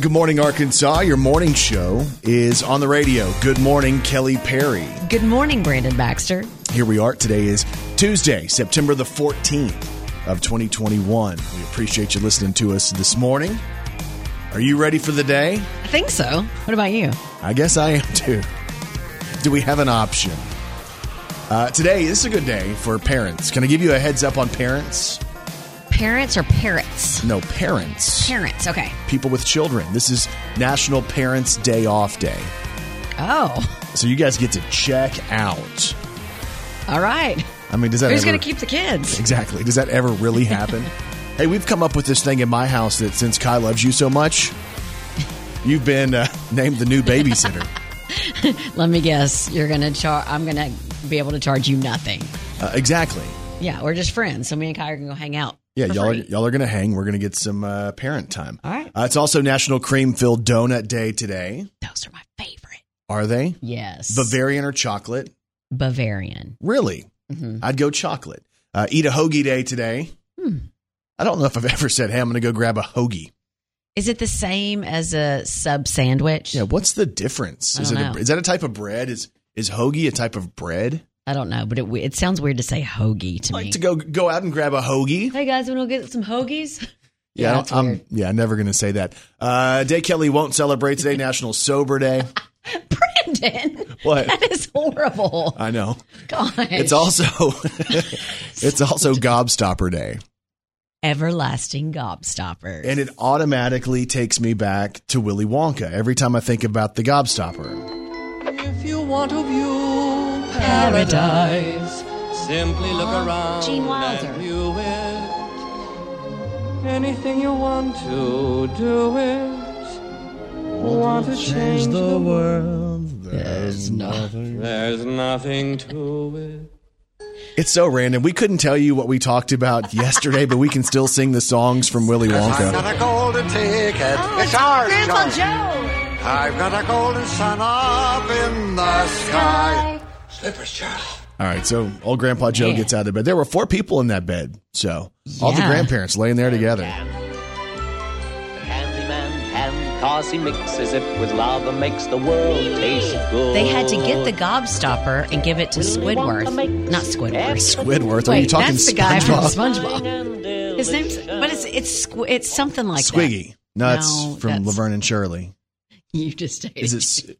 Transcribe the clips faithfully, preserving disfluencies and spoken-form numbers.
right, Good Morning Arkansas. Your morning show is on the radio. Good morning, Kelly Perry. Good morning, Brandon Baxter. Here we are. Today is Tuesday, September the fourteenth of twenty twenty-one. We appreciate you listening to us this morning. Are you ready for the day? I think so. What about you? I guess I am too. Do we have an option? Uh, today is a good day for parents. Can I give you a heads up on parents? Parents or parrots? No, parents. Parents, okay. People with children. This is National Parents Day Off Day. Oh. So you guys get to check out. All right. I mean, does that Who's ever... going to keep the kids? Exactly. Does that ever really happen? Hey, we've come up with this thing in my house that since Kai loves you so much, you've been uh, named the new babysitter. Let me guess. You're going to char- I'm going to be able to charge you nothing. Uh, exactly. Yeah, we're just friends. So me and Kai are going to go hang out. Yeah, y'all are, y'all are going to hang. We're going to get some uh, parent time. All right. Uh, it's also National Cream-Filled Donut Day today. Those are my favorite. Are they? Yes. Bavarian or chocolate? Bavarian. Really? Mm-hmm. I'd go chocolate. Uh, eat a hoagie day today. Hmm. I don't know if I've ever said, hey, I'm going to go grab a hoagie. Is it the same as a sub sandwich? Yeah. What's the difference? Is, it a, is that a type of bread? Is is hoagie a type of bread? I don't know, but it it sounds weird to say hoagie to I like me. Like to go go out and grab a hoagie. Hey, guys, want to get some hoagies? Yeah, yeah, I'm yeah, never going to say that. Uh, Day Kelly won't celebrate today, National Sober Day. Brandon, what? That is horrible. I know. Gosh. It's also, it's also Gobstopper Day. Everlasting Gobstopper. And it automatically takes me back to Willy Wonka every time I think about the Gobstopper. If you want to view paradise, simply look around Gene Wilder. And view it. Anything you want to do it. Want to change the world. There's nothing. There's nothing to it. It's so random. We couldn't tell you what we talked about yesterday, but we can still sing the songs from Willy Wonka. I've got a golden ticket. Oh, it's ours, Grandpa Joe. Joe. I've got a golden sun up in the sky. Slippers, Charlie. All right, so old Grandpa Joe yeah. gets out of bed. There were four people in that bed, so yeah. all the grandparents laying there together. Ham, the handyman ham, cause he mixes it with love and makes the world taste good. They had to get the Gobstopper and give it to Squidworth. Not Squidworth. Squidworth. Wait, are you talking that's the guy SpongeBob? From SpongeBob. His name's, but it's it's it's something like Squiggy. That. No, it's no, from that's, Laverne and Shirley. You just ate Is it.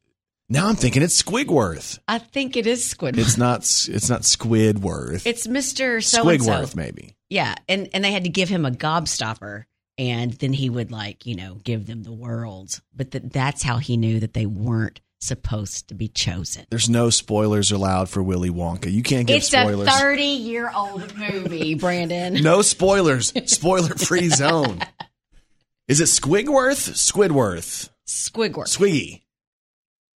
Now I'm thinking it's Squidworth. I think it is Squidworth. It's not. It's not Squidworth. It's Mister So and So. Squidworth, maybe. Yeah, and and they had to give him a Gobstopper, and then he would like you know give them the world. But th- that's how he knew that they weren't supposed to be chosen. There's no spoilers allowed for Willy Wonka. You can't give it's spoilers. It's a thirty-year-old movie, Brandon. No spoilers. Spoiler-free zone. Is it Squigworth? Squidworth. Squigworth. Squiggy.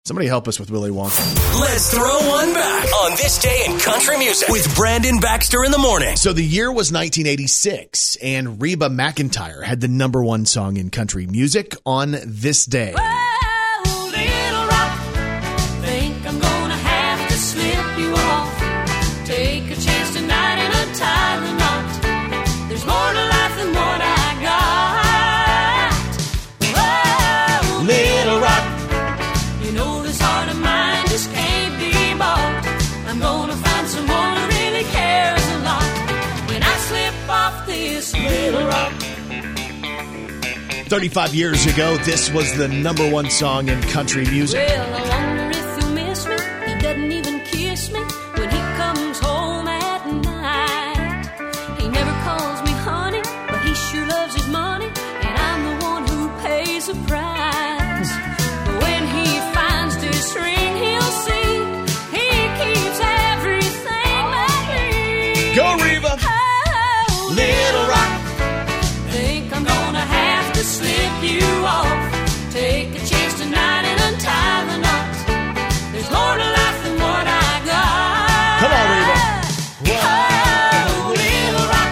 Somebody help us with Willy Wonka. Let's throw one back on This Day in Country Music with Brandon Baxter in the morning. So the year was nineteen eighty-six, and Reba McEntire had the number one song in country music on this day. Oh, little rock, think I'm gonna have to slip you off. Take a chance tonight and untie the knot. There's more to life than what I got. thirty-five years ago, this was the number one song in country music. Well, I wonder if you miss me. He doesn't even kiss me when he comes home at night. He never calls me honey, but he sure loves his money, and I'm the one who pays the price. When he finds this ring, he'll see he keeps everything I need. Go, Reba! Oh, little rock. Slip you off. Take a chance tonight and untie the knot. There's more to life than what I got. Come on, Reba. Whoa, little rock.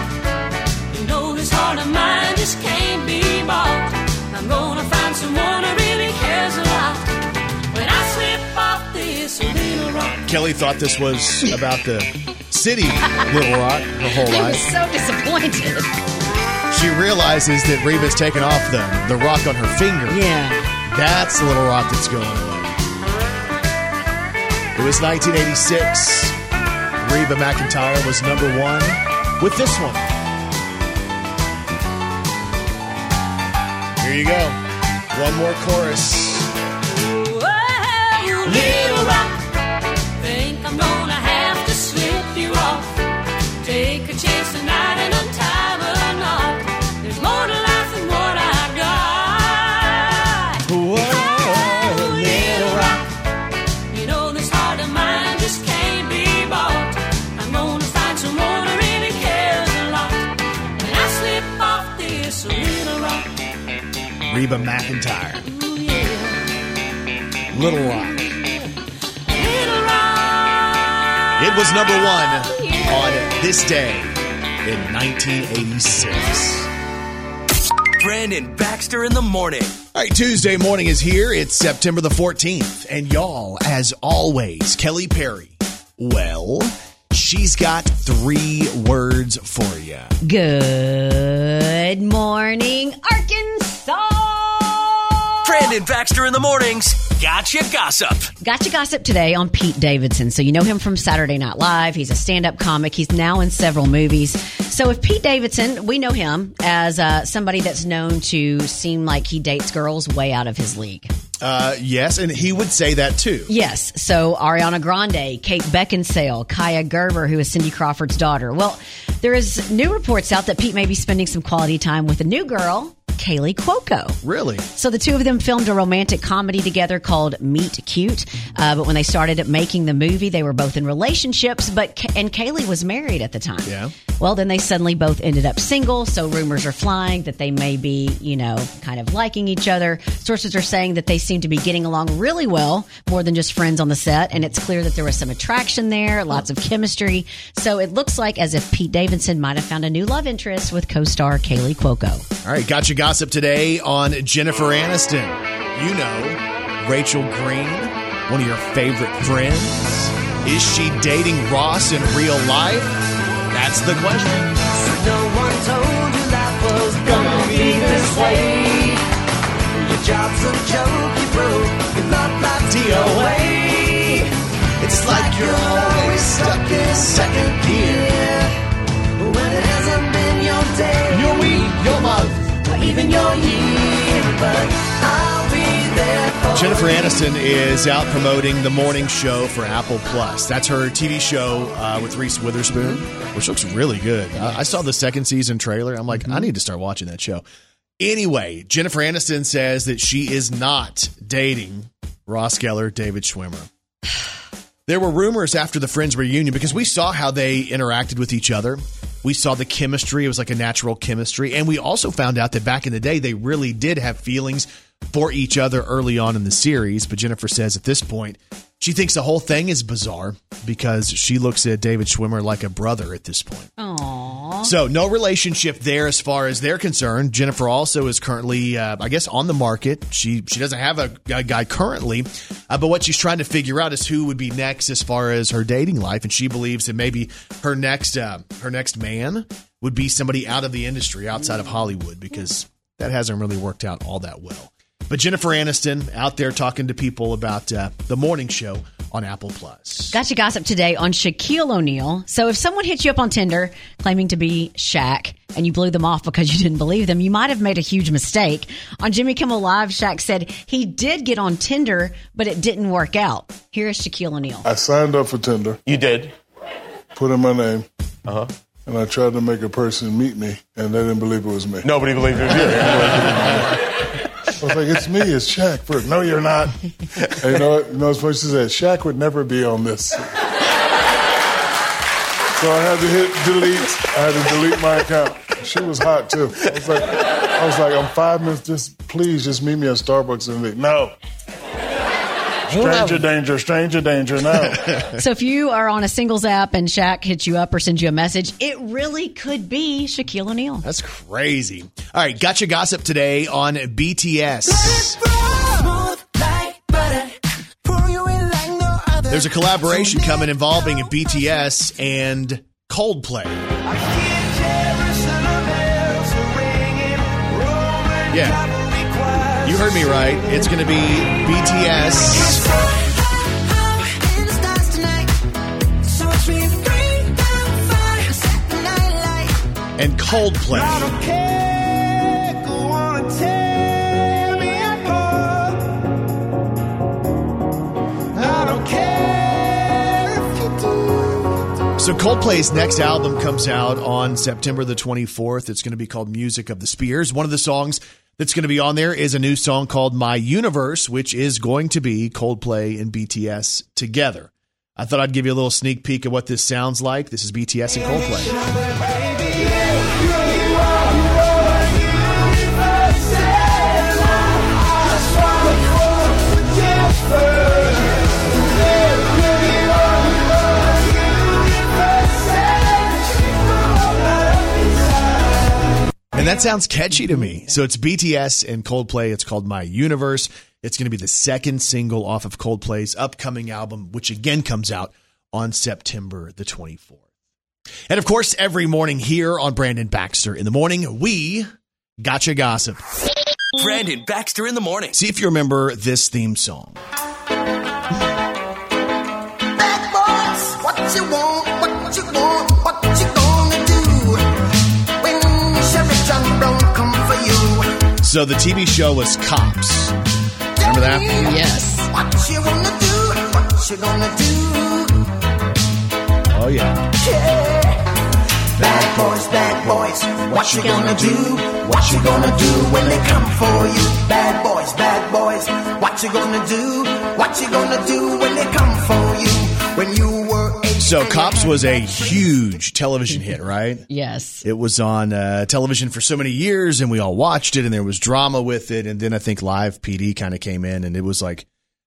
You know this heart of mine just can't be bought. I'm gonna find someone who really cares a lot. When I slip off this little rock. Kelly thought this was about the city, Little Rock, her whole life. He was so disappointed. she realizes that Reba's taken off the, the rock on her finger. Yeah. That's the little rock that's going away. It was nineteen eighty-six. Reba McEntire was number one with this one. Here you go. One more chorus. Oh, little rock. Reba McEntire. Little Rock. Little Rock. It was number one on this day in nineteen eighty-six. Brandon Baxter in the morning. All right, Tuesday morning is here. It's September the fourteenth. And y'all, as always, Kelly Perry. Well, she's got three words for you. Good morning, Arkansas. Brandon Baxter in the mornings. Gotcha Gossip. Gotcha Gossip today on Pete Davidson. So you know him from Saturday Night Live. He's a stand-up comic. He's now in several movies. So if Pete Davidson, we know him as uh, somebody that's known to seem like he dates girls way out of his league. Uh, yes, and he would say that too. Yes. So Ariana Grande, Kate Beckinsale, Kaya Gerber, who is Cindy Crawford's daughter. Well, there is new reports out that Pete may be spending some quality time with a new girl, Kaley Cuoco. Really? So the two of them filmed a romantic comedy together called Meet Cute. Uh, but when they started making the movie, they were both in relationships, but K- and Kaley was married at the time. Yeah. Well, then they suddenly both ended up single. So rumors are flying that they may be, you know, kind of liking each other. Sources are saying that they seem to be getting along really well, more than just friends on the set. And it's clear that there was some attraction there, lots of chemistry. So it looks like as if Pete Davidson might have found a new love interest with co-star Kaley Cuoco. All right. Gotcha, guys. Gossip today on Jennifer Aniston. You know, Rachel Green, one of your favorite friends. Is she dating Ross in real life? That's the question. No one told you life was gonna be this way. Your job's a joke, you broke, you're not my D O A. It's like you're always stuck in second gear. When it hasn't been your day, your week, your month, even your year, but I'll be there for Jennifer Aniston is out promoting The Morning Show for Apple Plus. That's her T V show uh, with Reese Witherspoon, which looks really good. Uh, I saw the second season trailer. I'm like, mm-hmm. I need to start watching that show. Anyway, Jennifer Aniston says that she is not dating Ross Geller, David Schwimmer. There were rumors after the Friends reunion because we saw how they interacted with each other. We saw the chemistry. It was like a natural chemistry. And we also found out that back in the day, they really did have feelings for each other early on in the series. But Jennifer says at this point, she thinks the whole thing is bizarre because she looks at David Schwimmer like a brother at this point. Aww. So no relationship there as far as they're concerned. Jennifer also is currently, uh, I guess, on the market. She she doesn't have a, a guy currently, uh, but what she's trying to figure out is who would be next as far as her dating life. And she believes that maybe her next uh, her next man would be somebody out of the industry, outside of Hollywood, because that hasn't really worked out all that well. But Jennifer Aniston out there talking to people about uh, The Morning Show on Apple Plus. Gotcha Gossip today on Shaquille O'Neal. So if someone hit you up on Tinder claiming to be Shaq and you blew them off because you didn't believe them, you might have made a huge mistake. On Jimmy Kimmel Live, Shaq said he did get on Tinder, but it didn't work out. Here is Shaquille O'Neal. I signed up for Tinder. You did? Put in my name. Uh-huh. And I tried to make a person meet me, and they didn't believe it was me. Nobody believed it was you. I was like, it's me, it's Shaq. But no, you're not. And you know what? You know, as much as that, Shaq would never be on this. So I had to hit delete. I had to delete my account. She was hot, too. I was like, I was like, I'm five minutes. Just please, just meet me at Starbucks and leave. No. Stranger danger, stranger danger, no. So if you are on a singles app and Shaq hits you up or sends you a message, it really could be Shaquille O'Neal. That's crazy. All right, gotcha gossip today on B T S. There's a collaboration coming involving B T S and Coldplay. Yeah. You heard me right. It's going to be B T S. And Coldplay. I don't care, go on and tear me apart. I don't care if you do. So Coldplay's next album comes out on September the twenty-fourth. It's going to be called Music of the Spears. One of the songs that's going to be on there is a new song called My Universe, which is going to be Coldplay and B T S together. I thought I'd give you a little sneak peek of what this sounds like. This is B T S and Coldplay. And that sounds catchy to me. So it's B T S and Coldplay. It's called My Universe. It's going to be the second single off of Coldplay's upcoming album, which again comes out on September the twenty-fourth. And of course, every morning here on Brandon Baxter in the Morning, we gotcha gossip. Brandon Baxter in the Morning. See if you remember this theme song. Bad boys, what you want, what you want, what you gonna do when Sheriff John don't come for you. So the T V show was Cops. Remember that? Yes. What you wanna do, what you gonna do. Oh yeah. Yeah. Bad boys, bad boys, what you gonna do? What you gonna do when they come for you? Bad boys, bad boys, what you gonna do? What you gonna do when they come for you? When you were eight. So Cops was a huge television hit, right? Yes. It was on uh, television for so many years, and we all watched it, and there was drama with it. And then I think Live P D kind of came in, and it was like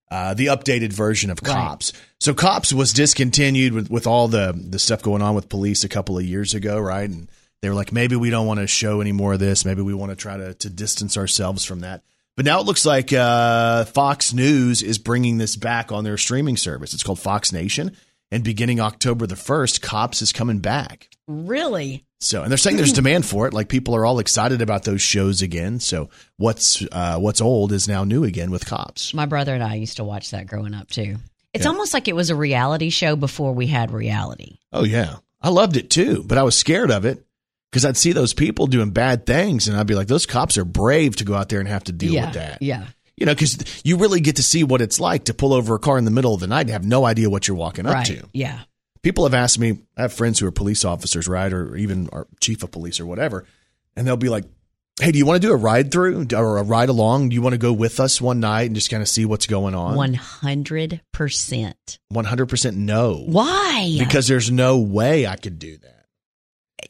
uh, the updated version of Cops. Right. So Cops was discontinued with, with all the, the stuff going on with police a couple of years ago, right? And they were like, maybe we don't want to show any more of this. Maybe we want to try to, to distance ourselves from that. But now it looks like uh, Fox News is bringing this back on their streaming service. It's called Fox Nation. And beginning October the first, Cops is coming back. Really? So, and they're saying there's demand for it. Like, people are all excited about those shows again. So what's uh, what's old is now new again with Cops. My brother and I used to watch that growing up, too. It's yeah. almost like it was a reality show before we had reality. Oh, yeah. I loved it, too. But I was scared of it. Because I'd see those people doing bad things, and I'd be like, those cops are brave to go out there and have to deal yeah, with that. Yeah. You know, because you really get to see what it's like to pull over a car in the middle of the night and have no idea what you're walking up right. to. Yeah. People have asked me, I have friends who are police officers, right, or even our chief of police or whatever, and they'll be like, hey, do you want to do a ride through or a ride along? Do you want to go with us one night and just kind of see what's going on? one hundred percent. one hundred percent no. Why? Because there's no way I could do that.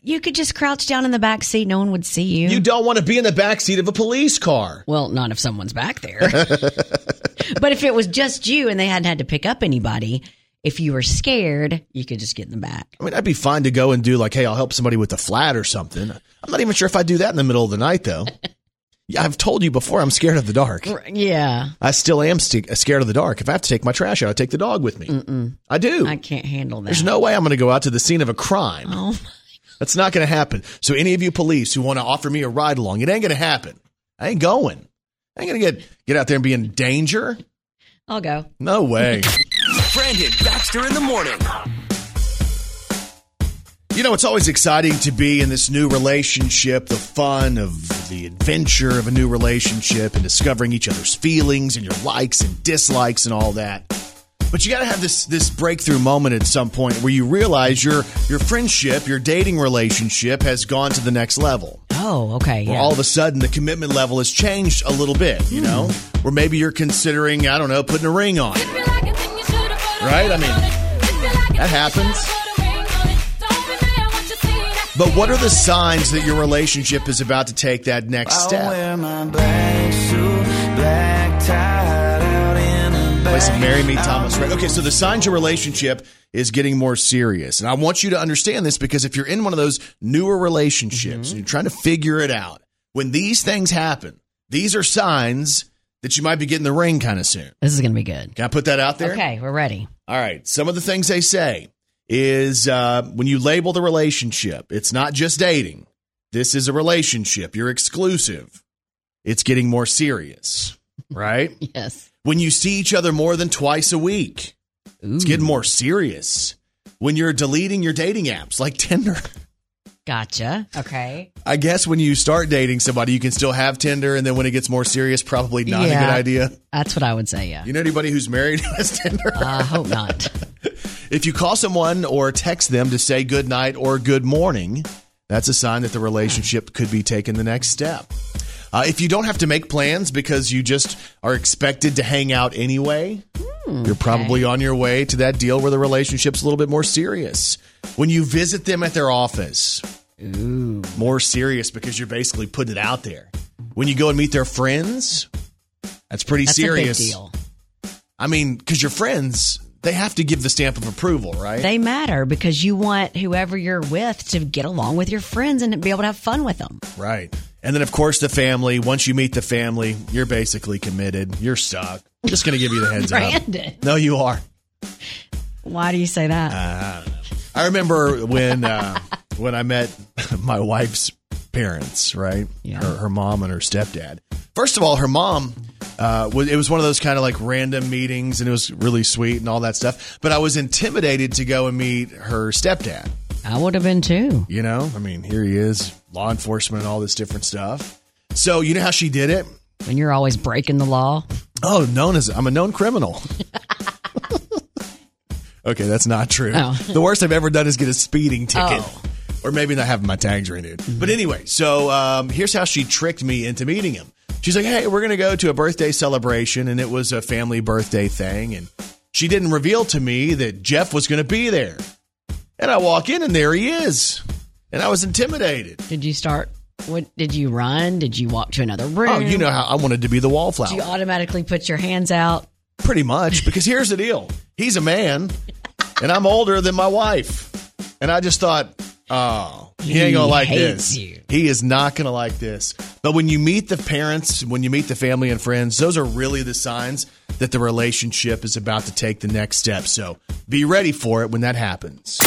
You could just crouch down in the back seat. No one would see you. You don't want to be in the back seat of a police car. Well, not if someone's back there. But if it was just you and they hadn't had to pick up anybody, if you were scared, you could just get in the back. I mean, I'd be fine to go and do like, hey, I'll help somebody with a flat or something. I'm not even sure if I do that in the middle of the night, though. Yeah, I've told you before, I'm scared of the dark. Yeah. I still am st- scared of the dark. If I have to take my trash out, I take the dog with me. Mm-mm. I do. I can't handle that. There's no way I'm going to go out to the scene of a crime. Oh, that's not going to happen. So any of you police who want to offer me a ride along, it ain't going to happen. I ain't going. I ain't going to get get out there and be in danger. I'll go. No way. Brandon Baxter in the Morning. You know, it's always exciting to be in this new relationship, the fun of the adventure of a new relationship and discovering each other's feelings and your likes and dislikes and all that. But you got to have this this breakthrough moment at some point where you realize your your friendship, your dating relationship has gone to the next level. Oh, okay. Where yeah. all of a sudden the commitment level has changed a little bit, you mm. know, where maybe you're considering, I don't know, putting a ring on it. Right? I mean, that happens. But what are the signs that your relationship is about to take that next step? Marry Me, Thomas Rhett. Okay, so the signs your relationship is getting more serious. And I want you to understand this because if you're in one of those newer relationships mm-hmm. and you're trying to figure it out, when these things happen, these are signs that you might be getting the ring kind of soon. This is going to be good. Can I put that out there? Okay, we're ready. All right. Some of the things they say is uh, when you label the relationship, it's not just dating. This is a relationship. You're exclusive. it's getting more serious, right? Yes. When you see each other more than twice a week, Ooh. It's getting more serious. When you're deleting your dating apps like Tinder. Gotcha. Okay. I guess when you start dating somebody, you can still have Tinder, and then when it gets more serious, probably not yeah, a good idea. That's what I would say, yeah. You know anybody who's married who has Tinder? I uh, hope not. If you call someone or text them to say good night or good morning, that's a sign that the relationship could be taking the next step. Uh, if you don't have to make plans because you just are expected to hang out anyway, mm, you're probably okay. on your way to that deal where the relationship's a little bit more serious. When you visit them at their office, Ooh. More serious because you're basically putting it out there. When you go and meet their friends, that's pretty that's serious. A big deal. I mean, because your friends, they have to give the stamp of approval, right? They matter because you want whoever you're with to get along with your friends and be able to have fun with them. Right. And then, of course, the family. Once you meet the family, you're basically committed. You're stuck. I'm just going to give you the heads Brandon. Up. No, you are. Why do you say that? Uh, I don't know. I remember when uh, when I met my wife's parents, right? Yeah. Her, her mom and her stepdad. First of all, her mom, uh, it was one of those kind of like random meetings, and it was really sweet and all that stuff. But I was intimidated to go and meet her stepdad. I would have been too. You know, I mean, here he is, law enforcement and all this different stuff. So you know how she did it? And you're always breaking the law. Oh, known as I'm a known criminal. Okay, that's not true. Oh. The worst I've ever done is get a speeding ticket. Oh. Or maybe not having my tags renewed. Mm-hmm. But anyway, so um, here's how she tricked me into meeting him. She's like, hey, we're going to go to a birthday celebration. And it was a family birthday thing. And she didn't reveal to me that Jeff was going to be there. And I walk in and there he is. And I was intimidated. Did you start? What did you run? Did you walk to another room? Oh, you know how I wanted to be the wallflower. Did you automatically put your hands out? Pretty much, because here's the deal. He's a man, and I'm older than my wife. And I just thought, oh, he, he ain't going to like this. You. He is not going to like this. But when you meet the parents, when you meet the family and friends, those are really the signs that the relationship is about to take the next step. So be ready for it when that happens.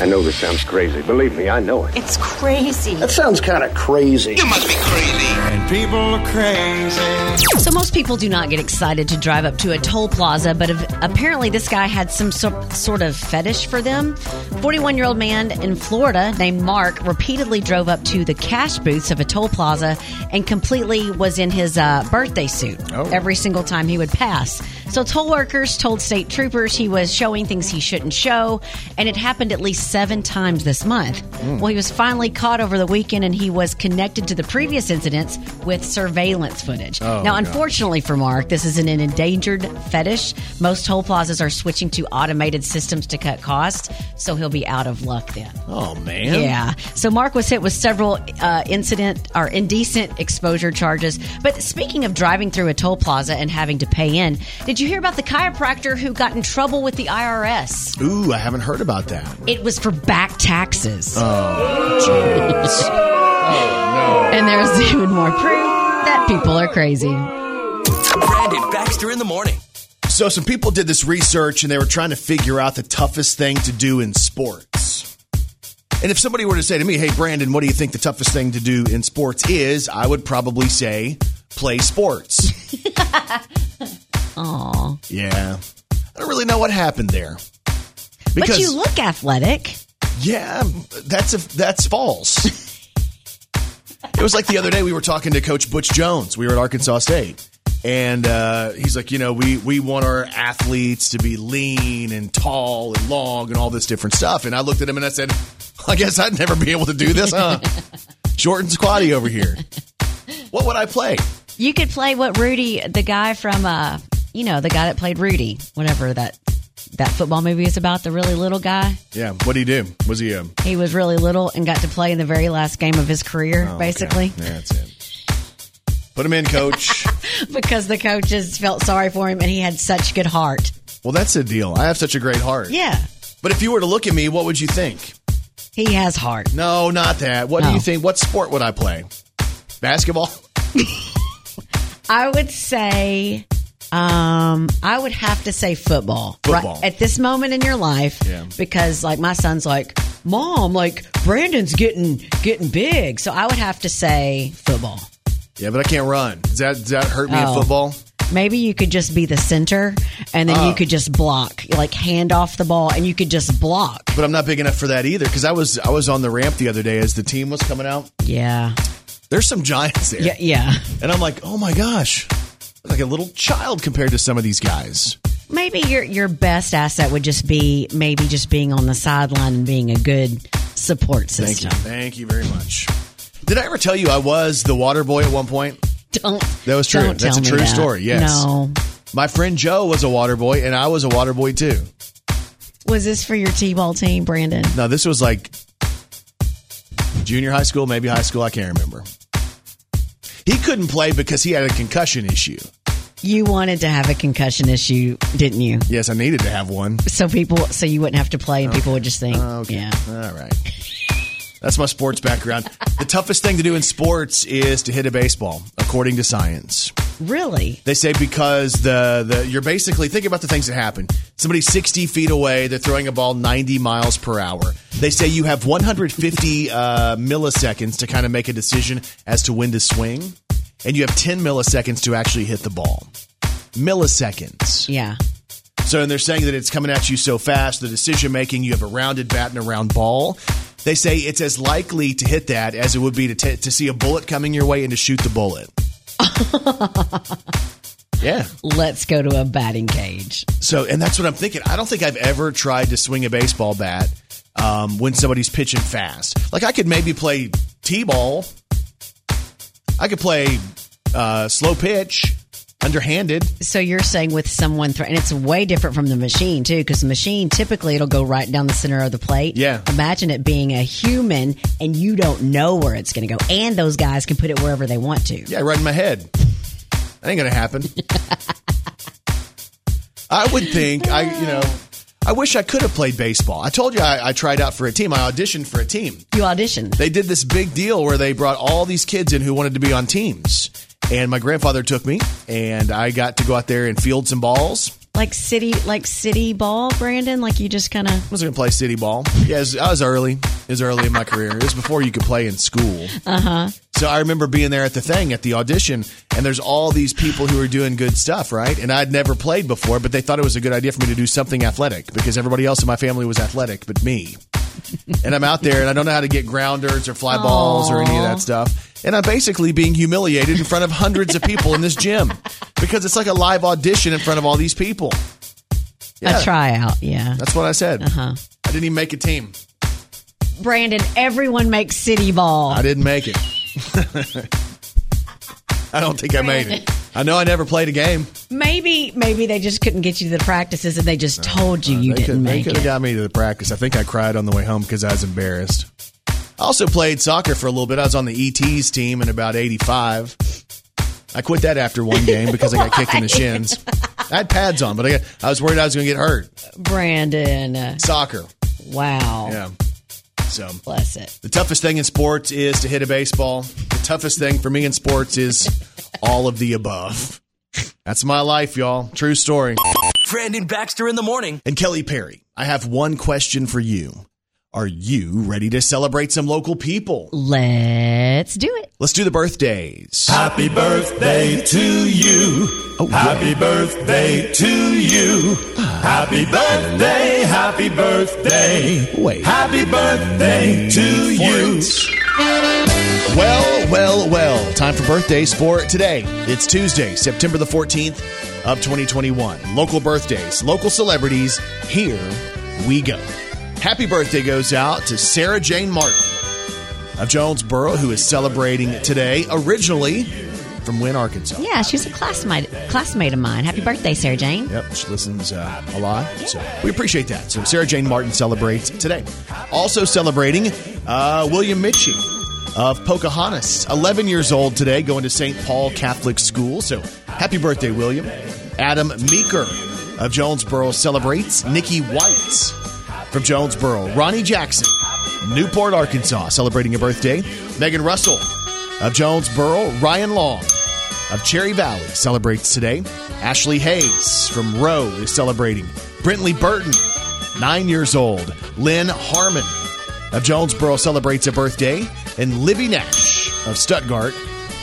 I know this sounds crazy. Believe me, I know it. It's crazy. That sounds kind of crazy. You must be crazy. And people are crazy. So most people do not get excited to drive up to a toll plaza, but if, apparently this guy had some so, sort of fetish for them. forty-one-year-old man in Florida named Mark repeatedly drove up to the cash booths of a toll plaza and completely was in his uh, birthday suit oh. every single time he would pass. So toll workers told state troopers he was showing things he shouldn't show, and it happened at least seven times this month. Mm. Well, he was finally caught over the weekend, and he was connected to the previous incidents with surveillance footage. Oh, now, unfortunately God. for Mark, this is an endangered fetish. Most toll plazas are switching to automated systems to cut costs, so he'll be out of luck then. Oh, man. Yeah. So Mark was hit with several uh, incident or indecent exposure charges. But speaking of driving through a toll plaza and having to pay in, did you hear about the chiropractor who got in trouble with the I R S? Ooh, I haven't heard about that. It was for back taxes. Oh, jeez. Oh, no. And there's even more proof that people are crazy. Brandon Baxter in the morning. So some people did this research, and they were trying to figure out the toughest thing to do in sports. And if somebody were to say to me, hey, Brandon, what do you think the toughest thing to do in sports is? I would probably say play sports. Aw. Yeah. I don't really know what happened there. Because, but you look athletic. Yeah, that's a, that's false. It was like the other day we were talking to Coach Butch Jones. We were at Arkansas State. And uh, he's like, you know, we, we want our athletes to be lean and tall and long and all this different stuff. And I looked at him and I said, I guess I'd never be able to do this, huh? Short and squatty over here. What would I play? You could play what Rudy, the guy from, uh, you know, the guy that played Rudy, whatever that... That football movie is about, the really little guy. Yeah. What did he do? Was he? Um... He was really little and got to play in the very last game of his career, oh, basically. Okay. Yeah, that's it. Put him in, coach. Because the coaches felt sorry for him and he had such good heart. Well, that's the deal. I have such a great heart. Yeah. But if you were to look at me, what would you think? He has heart. No, not that. What no. do you think? What sport would I play? Basketball? I would say... Um, I would have to say football, football. Right, at this moment in your life, yeah. because like my son's like, Mom, like Brandon's getting, getting big. So I would have to say football. Yeah, but I can't run. Does that, does that hurt me oh. in football? Maybe you could just be the center, and then uh, you could just block, like hand off the ball, and you could just block. But I'm not big enough for that either, because I was I was on the ramp the other day as the team was coming out. Yeah. There's some giants there. Yeah. yeah. And I'm like, oh my gosh, I'm like a little child compared to some of these guys. Maybe your your best asset would just be maybe just being on the sideline and being a good support system. Thank you, Thank you very much. Did I ever tell you I was the water boy at one point? Don't. That was true. That's a true that. story. Yes. No. My friend Joe was a water boy, and I was a water boy too. Was this for your t-ball team, Brandon? No, this was like junior high school, maybe high school. I can't remember. He couldn't play because he had a concussion issue. You wanted to have a concussion issue, didn't you? Yes, I needed to have one. So people, so you wouldn't have to play, and okay. people would just think, okay. "Yeah, all right." That's my sports background. The toughest thing to do in sports is to hit a baseball, according to science. Really? They say because the, the you're basically, think about the things that happen. Somebody's sixty feet away. They're throwing a ball ninety miles per hour. They say you have one hundred fifty uh, milliseconds to kind of make a decision as to when to swing. And you have ten milliseconds to actually hit the ball. Milliseconds. Yeah. So, and they're saying that it's coming at you so fast, the decision making, you have a rounded bat and a round ball. They say it's as likely to hit that as it would be to t- to see a bullet coming your way and to shoot the bullet. Yeah. Let's go to a batting cage. So, and that's what I'm thinking. I don't think I've ever tried to swing a baseball bat um, when somebody's pitching fast. Like I could maybe play t-ball. I could play uh, slow pitch, underhanded. So you're saying with someone, th- and it's way different from the machine too, because the machine, typically it'll go right down the center of the plate. Yeah. Imagine it being a human and you don't know where it's going to go. And those guys can put it wherever they want to. Yeah, right in my head. That ain't going to happen. I would think, I you know, I wish I could have played baseball. I told you I, I tried out for a team. I auditioned for a team. You auditioned. They did this big deal where they brought all these kids in who wanted to be on teams. And my grandfather took me, and I got to go out there and field some balls. Like city like city ball, Brandon? Like you just kind of... I was going to play city ball. Yeah, it was, I was early. It was early in my career. It was before you could play in school. Uh-huh. So I remember being there at the thing, at the audition, and there's all these people who are doing good stuff, right? And I'd never played before, but they thought it was a good idea for me to do something athletic because everybody else in my family was athletic but me. And I'm out there, and I don't know how to get grounders or fly Aww. balls or any of that stuff. And I'm basically being humiliated in front of hundreds of people in this gym because it's like a live audition in front of all these people. Yeah. A tryout, yeah. That's what I said. Uh-huh. I didn't even make a team. Brandon, everyone makes city ball. I didn't make it. I don't think Brandon. I made it. I know I never played a game. Maybe maybe they just couldn't get you to the practices and they just told you uh, you didn't could, make it. They could have got me to the practice. I think I cried on the way home because I was embarrassed. I also played soccer for a little bit. I was on the E T's team in about eighty-five. I quit that after one game because I got kicked in the shins. I had pads on, but I, got, I was worried I was going to get hurt. Brandon. Soccer. Wow. Yeah. So, bless it. The toughest thing in sports is to hit a baseball. The toughest thing for me in sports is all of the above. That's my life, y'all. True story. Brandon Baxter in the morning. And Kelly Perry, I have one question for you. Are you ready to celebrate some local people? Let's do it. Let's do the birthdays. Happy birthday to you. Oh, happy yeah. birthday to you. Uh, happy birthday, happy birthday. Wait. Happy birthday to you. Well, well, well. Time for birthdays for today. It's Tuesday, September the fourteenth of twenty twenty-one. Local birthdays, local celebrities. Here we go. Happy birthday goes out to Sarah Jane Martin of Jonesboro, who is celebrating today, originally from Wynn, Arkansas. Yeah, she's a classmate classmate of mine. Happy birthday, Sarah Jane. Yep, she listens uh, a lot, so we appreciate that. So Sarah Jane Martin celebrates today. Also celebrating uh, William Mitchie of Pocahontas, eleven years old today, going to Saint Paul Catholic School. So happy birthday, William. Adam Meeker of Jonesboro celebrates. Nikki White from Jonesboro. Ronnie Jackson, Newport, Arkansas, celebrating a birthday. Megan Russell of Jonesboro. Ryan Long of Cherry Valley celebrates today. Ashley Hayes from Rowe is celebrating. Brentley Burton, nine years old. Lynn Harmon of Jonesboro celebrates a birthday. And Libby Nash of Stuttgart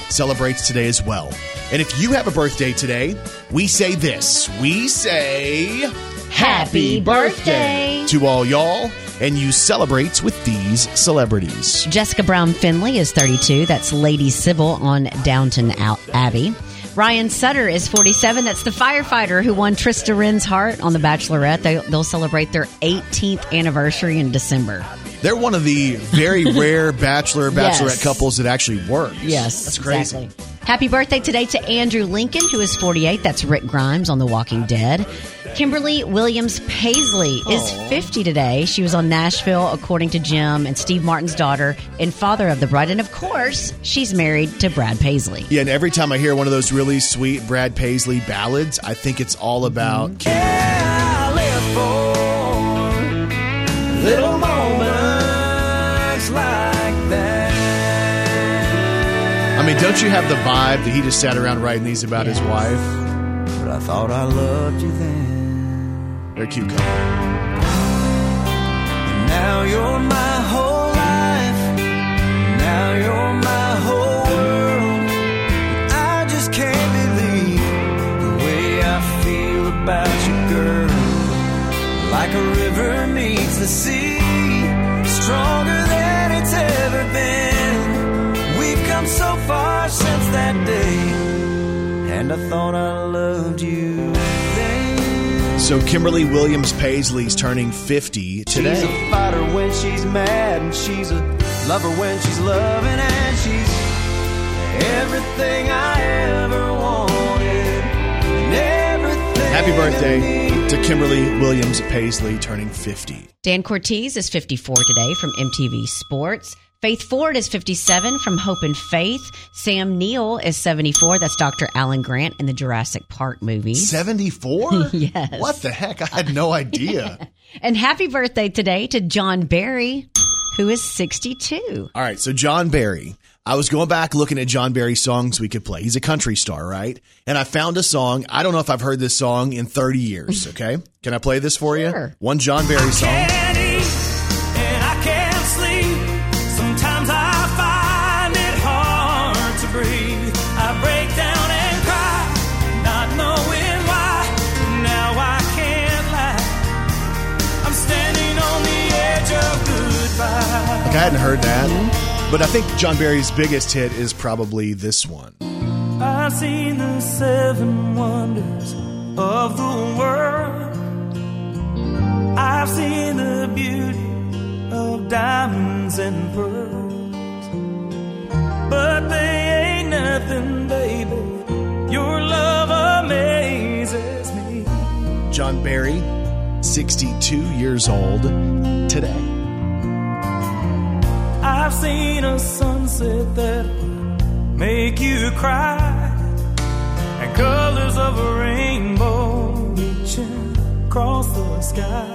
celebrates today as well. And if you have a birthday today, we say this. We say... Happy birthday to all y'all, and you celebrate with these celebrities. Jessica Brown Finley is thirty-two. That's Lady Sybil on Downton Abbey. Ryan Sutter is forty-seven. That's the firefighter who won Trista Rhinn's heart on The Bachelorette. They, they'll celebrate their eighteenth anniversary in December. They're one of the very rare Bachelor, Bachelorette yes. couples that actually works. Yes. That's crazy. Exactly. Happy birthday today to Andrew Lincoln, who is forty-eight. That's Rick Grimes on The Walking Dead. Kimberly Williams-Paisley is Aww. fifty today. She was on Nashville, according to Jim, and Steve Martin's daughter and father of the bride. And, of course, she's married to Brad Paisley. Yeah, and every time I hear one of those really sweet Brad Paisley ballads, I think it's all about mm-hmm. Kimberly. Yeah, I live for little moments like that. I mean, don't you have the vibe that he just sat around writing these about yes. his wife? But I thought I loved you then. They're a cute couple. And now you're my whole life. Now you're my whole world. I just can't believe the way I feel about you, girl. Like a river meets the sea, stronger than it's ever been. So far since that day, and I thought I loved you then. So Kimberly Williams-Paisley's turning fifty today. She's a fighter when she's mad, and she's a lover when she's loving, and she's everything I ever wanted, and everything. Happy birthday to Kimberly Williams-Paisley turning fifty. Dan Cortez is fifty-four today from M T V Sports. Faith Ford is fifty-seven from Hope and Faith. Sam Neill is seventy-four. That's Doctor Alan Grant in the Jurassic Park movies. seventy-four? Yes. What the heck? I had no idea. Yeah. And happy birthday today to John Berry, who is sixty-two. All right, so John Berry. I was going back looking at John Berry songs we could play. He's a country star, right? And I found a song. I don't know if I've heard this song in thirty years, okay? Can I play this for sure. you? One John Berry song. I hadn't heard that, but I think John Berry's biggest hit is probably this one. I've seen the seven wonders of the world. I've seen the beauty of diamonds and pearls. But they ain't nothing, baby. Your love amazes me. John Berry, sixty-two years old today. I've seen a sunset that make you cry, and colors of a rainbow reaching across the sky.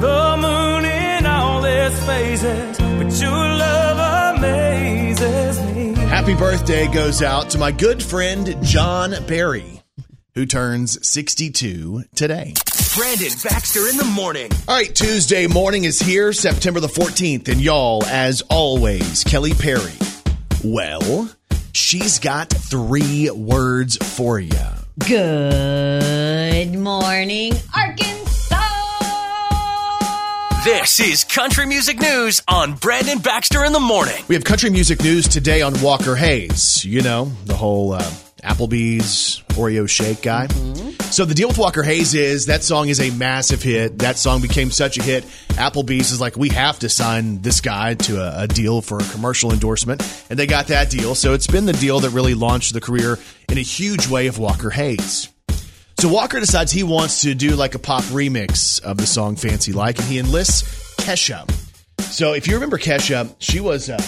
The moon in all its phases, but your love amazes me. Happy birthday goes out to my good friend John Berry, who turns sixty-two today. Brandon Baxter in the morning. All right, Tuesday morning is here, September the fourteenth. And y'all, as always, Kelly Perry. Well, she's got three words for you. Good morning, Arkansas. This is Country Music News on Brandon Baxter in the morning. We have Country Music News today on Walker Hayes. You know, the whole uh, Applebee's Oreo shake guy. Mm-hmm. So the deal with Walker Hayes is that song is a massive hit. That song became such a hit. Applebee's is like, we have to sign this guy to a, a deal for a commercial endorsement. And they got that deal. So it's been the deal that really launched the career in a huge way of Walker Hayes. So Walker decides he wants to do like a pop remix of the song Fancy Like. And he enlists Kesha. So if you remember Kesha, she was a,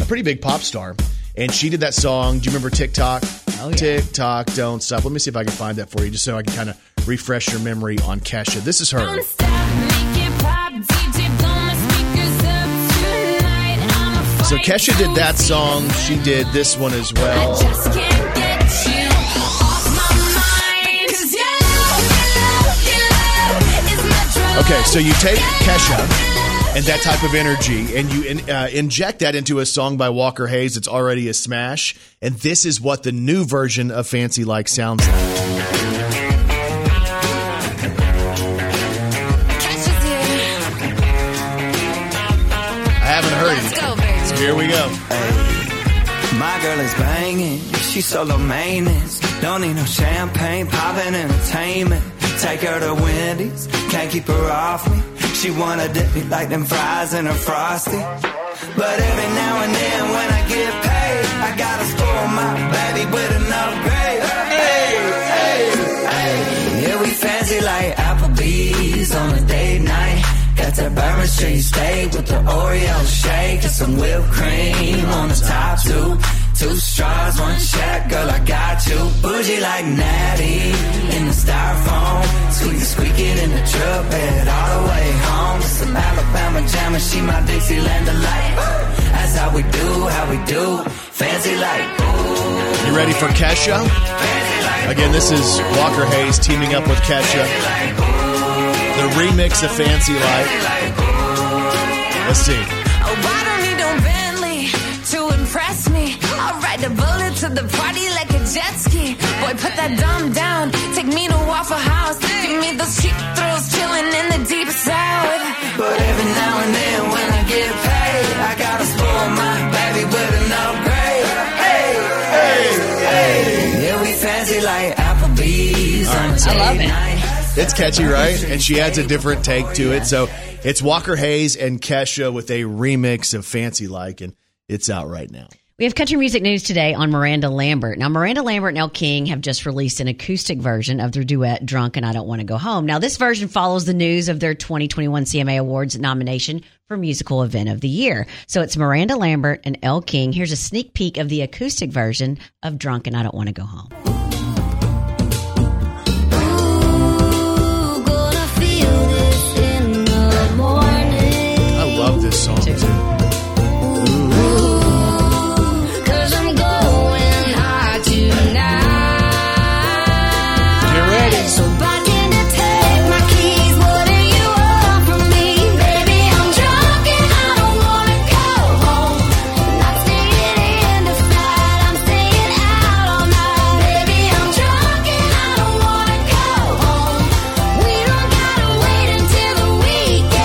a pretty big pop star. And she did that song. Do you remember TikTok? Oh, yeah. TikTok, don't stop. Let me see if I can find that for you, just so I can kind of refresh your memory on Kesha. This is her. Don't stop, make it pop, D J, blow my speakers up tonight. I'm a fight, so Kesha did that song. She did this one as well. I just can't get you off my mind, 'cause your love, your love, your love is my drug. Okay, so you take Kesha and that type of energy, and you in, uh, inject that into a song by Walker Hayes that's already a smash, and this is what the new version of Fancy Like sounds like. Here we go. Hey, my girl is banging. She's solo maintenance. Don't need no champagne, poppin' entertainment. Take her to Wendy's. Can't keep her off me. She wanna dip me like them fries in her frosty. But every now and then when I get paid, I gotta spoil my baby with an upgrade. Hey, hey, hey. Yeah, we fancy like Applebee's on a date night. Got that Bourbon Street steak with the Oreo shake and some whipped cream on the top two. Two straws, one shot, girl, I got you. Bougie like Natty in the styrofoam. Squeak squeaking in the truck bed all the way home. Some Alabama jam and she my Dixieland delight. That's how we do, how we do. Fancy like, ooh. You ready for Kesha? Again, this is Walker Hayes teaming up with Kesha. The remix of Fancy Like. Let's see. Oh, I don't need no Bentley to impress me. I'll ride the bullet to the party like a jet ski. Boy, put that dumb down. Take me to Waffle House. Give me those cheap thrills chilling in the deep south. But every now and then when I get paid, I gotta spoil my baby with an upgrade. Hey, hey, hey. Yeah, we fancy like Applebee's. All right. I love it. It's catchy, right? And she adds a different take to it. So it's Walker Hayes and Kesha with a remix of Fancy Like, and it's out right now. We have country music news today on Miranda Lambert. Now, Miranda Lambert and Elle King have just released an acoustic version of their duet, Drunk and I Don't Want to Go Home. Now, this version follows the news of their twenty twenty-one C M A Awards nomination for Musical Event of the Year. So it's Miranda Lambert and Elle King. Here's a sneak peek of the acoustic version of Drunk and I Don't Want to Go Home. Love this song too. Ooh, 'cause I'm going high tonight. Get ready. So why can I take my keys? What do you want from me? Baby, I'm drunk and I don't wanna go home. I'm not staying in the fight, I'm staying out all night. Baby, I'm drunk and I don't wanna go home. We don't gotta wait until the weekend.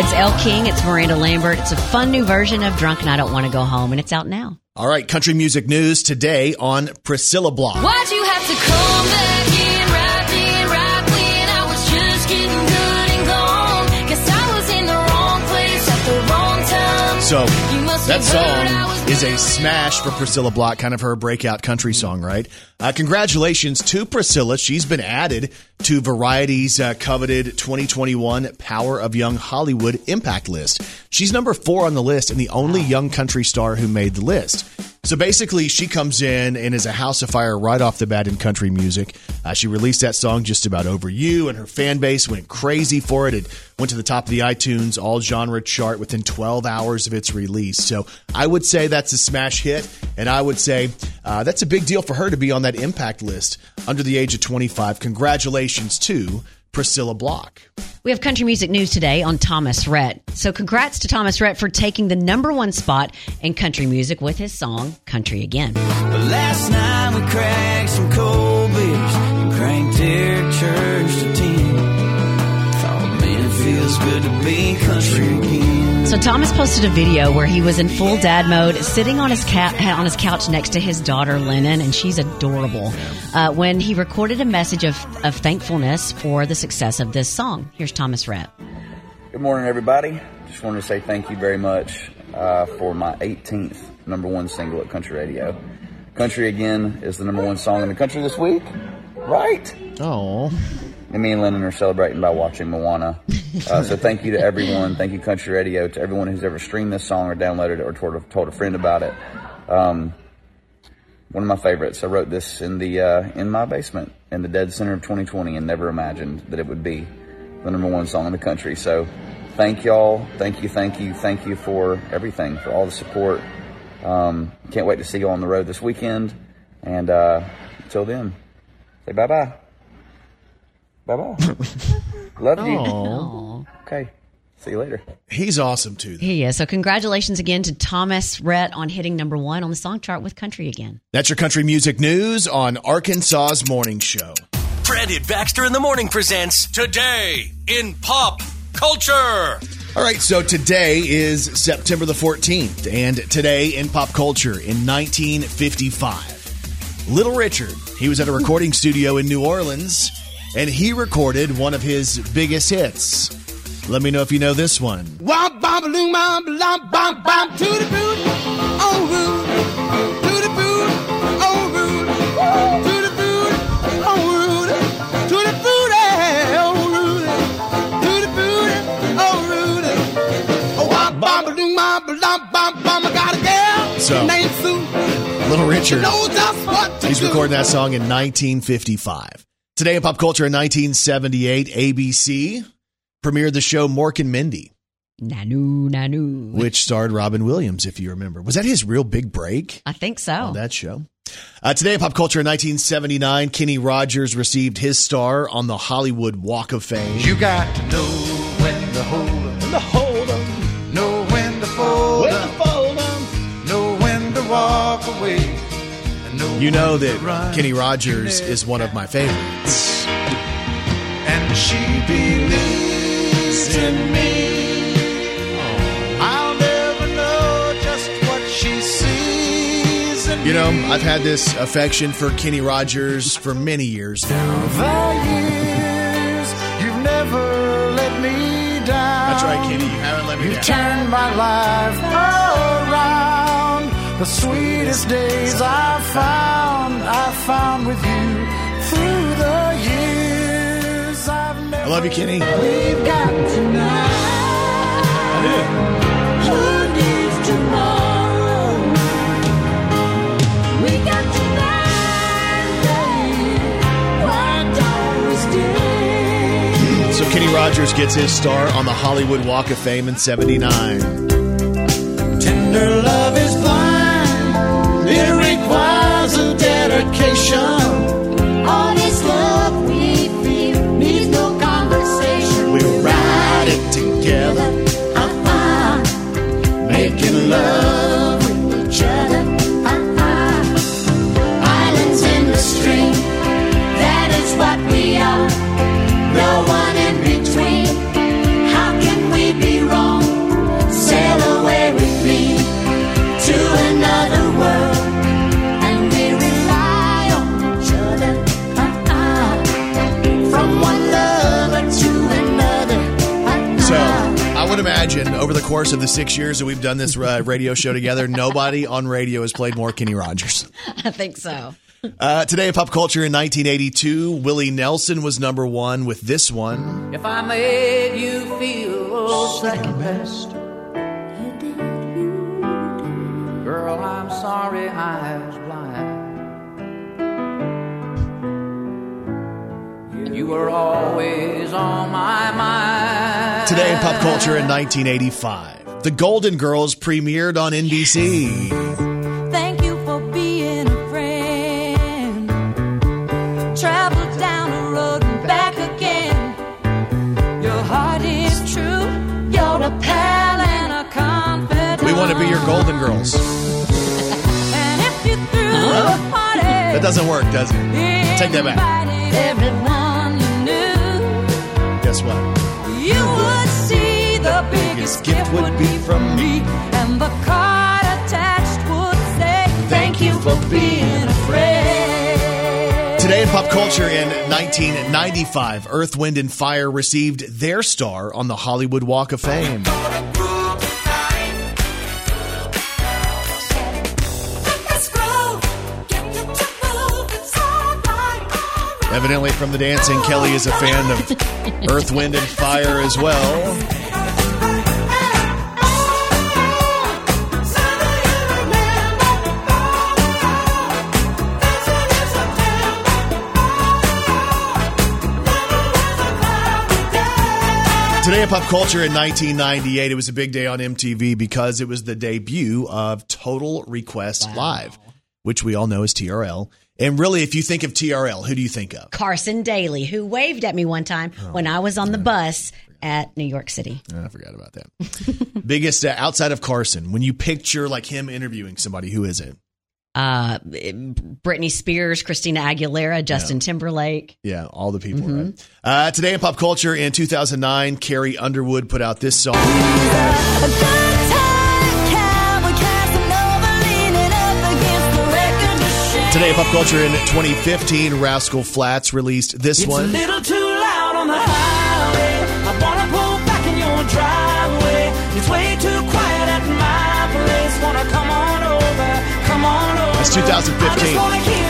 It's Elle King, it's Miranda Lambert. It's a fun new version of Drunk and I Don't Want to Go Home, and it's out now. All right, country music news today on Priscilla Block. Why'd you have to come back in right then, right when I was just getting good and gone? 'Cause I was in the wrong place at the wrong time. So that song is a smash for Priscilla Block, kind of her breakout country song, right? Uh, congratulations to Priscilla. She's been added to Variety's uh, coveted twenty twenty-one Power of Young Hollywood Impact list. She's number four on the list and the only young country star who made the list. So basically, she comes in and is a house of fire right off the bat in country music. Uh, she released that song Just About Over You, and her fan base went crazy for it. It went to the top of the iTunes all-genre chart within twelve hours of its release. So I would say that's a smash hit, and I would say uh, that's a big deal for her to be on that impact list under the age of twenty-five. Congratulations to Priscilla Block. We have country music news today on Thomas Rhett. So congrats to Thomas Rhett for taking the number one spot in country music with his song, Country Again. Last night we cracked some cold beers and cranked their church to ten. Oh man, it feels good to be country again. So Thomas posted a video where he was in full dad mode, sitting on his cat on his couch next to his daughter Lennon, and she's adorable. Uh, when he recorded a message of, of thankfulness for the success of this song, here's Thomas Rhett. Good morning, everybody. Just wanted to say thank you very much uh, for my eighteenth number one single at country radio. Country Again is the number one song in the country this week, right? Oh. And me and Lennon are celebrating by watching Moana. Uh, so thank you to everyone. Thank you, Country Radio, to everyone who's ever streamed this song or downloaded it or told a, told a friend about it. Um, one of my favorites. I wrote this in the uh, in my basement in the dead center of twenty twenty and never imagined that it would be the number one song in the country. So thank y'all. Thank you, thank you, thank you for everything, for all the support. Um, can't wait to see you on the road this weekend. And uh, until then, say bye-bye. Bye-bye. Love you. Aww. Okay. See you later. He's awesome, too, though. He is. So congratulations again to Thomas Rhett on hitting number one on the song chart with Country Again. That's your country music news on Arkansas's Morning Show. Brandon Baxter in the Morning presents Today in Pop Culture. All right, so today is September the fourteenth, and today in pop culture in nineteen fifty-five. Little Richard, he was at a recording studio in New Orleans, and he recorded one of his biggest hits. Let me know if you know this one. So, Little Richard, he's recording that song in nineteen fifty-five. Today in pop culture in nineteen seventy-eight, A B C premiered the show Mork and Mindy. Nanu, Nanu. Which starred Robin Williams, if you remember. Was that his real big break? I think so. On that show. Uh, today in pop culture in nineteen seventy-nine, Kenny Rogers received his star on the Hollywood Walk of Fame. You got to know when to hold up. When to hold up. Know when to fold up. When to fold up. Know when to walk away. And know you know that run. Kenny Rogers is one of my favorites. And she believes. To me, I'll never know just what she sees in me. You know, I've had this affection for Kenny Rogers for many years now. Years, you've never let me down. That's right, Kenny. You haven't let me down. You've turned my life around. The sweetest days I found, I found with you through the years. I love you, Kenny. We've got tonight. I do. Who needs tomorrow? We got tonight, babe. Why don't we stay? So Kenny Rogers gets his star on the Hollywood Walk of Fame in seventy-nine. Tender love is blind. It requires a dedication. All this love we love with each other, uh-uh. Islands in the stream, that is what we are, no one in between, how can we be wrong, sail away with me, to another world, and we rely on each other, uh-uh. From one lover to another, uh-uh. So, I would imagine over the course of the six years that we've done this uh, radio show together, nobody on radio has played more Kenny Rogers. I think so. Uh, today in pop culture in nineteen eighty-two, Willie Nelson was number one with this one. If I made you feel second best, girl, I'm sorry I was blind. You were always on my mind. Today in pop culture in nineteen eighty-five, The Golden Girls premiered on N B C. Yes. Thank you for being a friend. Travel down the road and back again. Your heart is true. You're a pal and a confidant. We want to be your Golden Girls. And if you threw huh? a party, that doesn't work, does it? Everybody, take that back. Everyone you knew. Guess what? You would see the biggest gift would be from me, and the card attached would say, thank you for being a friend. Today in pop culture in nineteen ninety-five, Earth, Wind, and Fire received their star on the Hollywood Walk of Fame. Evidently from the dancing, Kelly is a fan of Earth, Wind, and Fire as well. Today in pop culture in nineteen ninety-eight, it was a big day on M T V because it was the debut of Total Request wow. Live, which we all know as T R L. And really, if you think of T R L, who do you think of? Carson Daly, who waved at me one time oh, when I was on the bus at New York City. I forgot about that. Biggest uh, outside of Carson, when you picture like him interviewing somebody, who is it? Uh, Britney Spears, Christina Aguilera, Justin yeah. Timberlake. Yeah, all the people, mm-hmm. right? Uh, today in pop culture in two thousand nine, Carrie Underwood put out this song. Today in pop culture in twenty fifteen, Rascal Flatts released this it's one. It's a little too loud on the highway. I want to pull back in your driveway. It's way too quiet at my place. Want to come on over, come on over. That's twenty fifteen.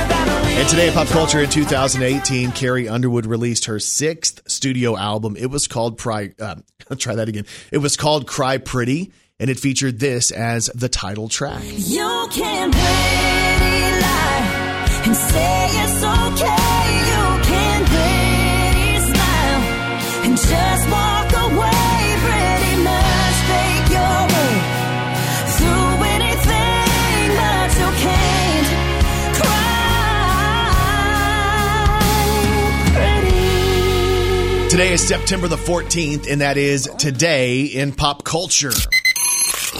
And today in pop culture in two thousand eighteen, Carrie Underwood released her sixth studio album. It was called Pri- uh, try that again. It was called Cry Pretty, and it featured this as the title track. You can pretty lie and say it's okay. You can pretty smile and just walk away. Pretty much fake your way through anything, but you can't. Today is September the fourteenth, and that is today in pop culture.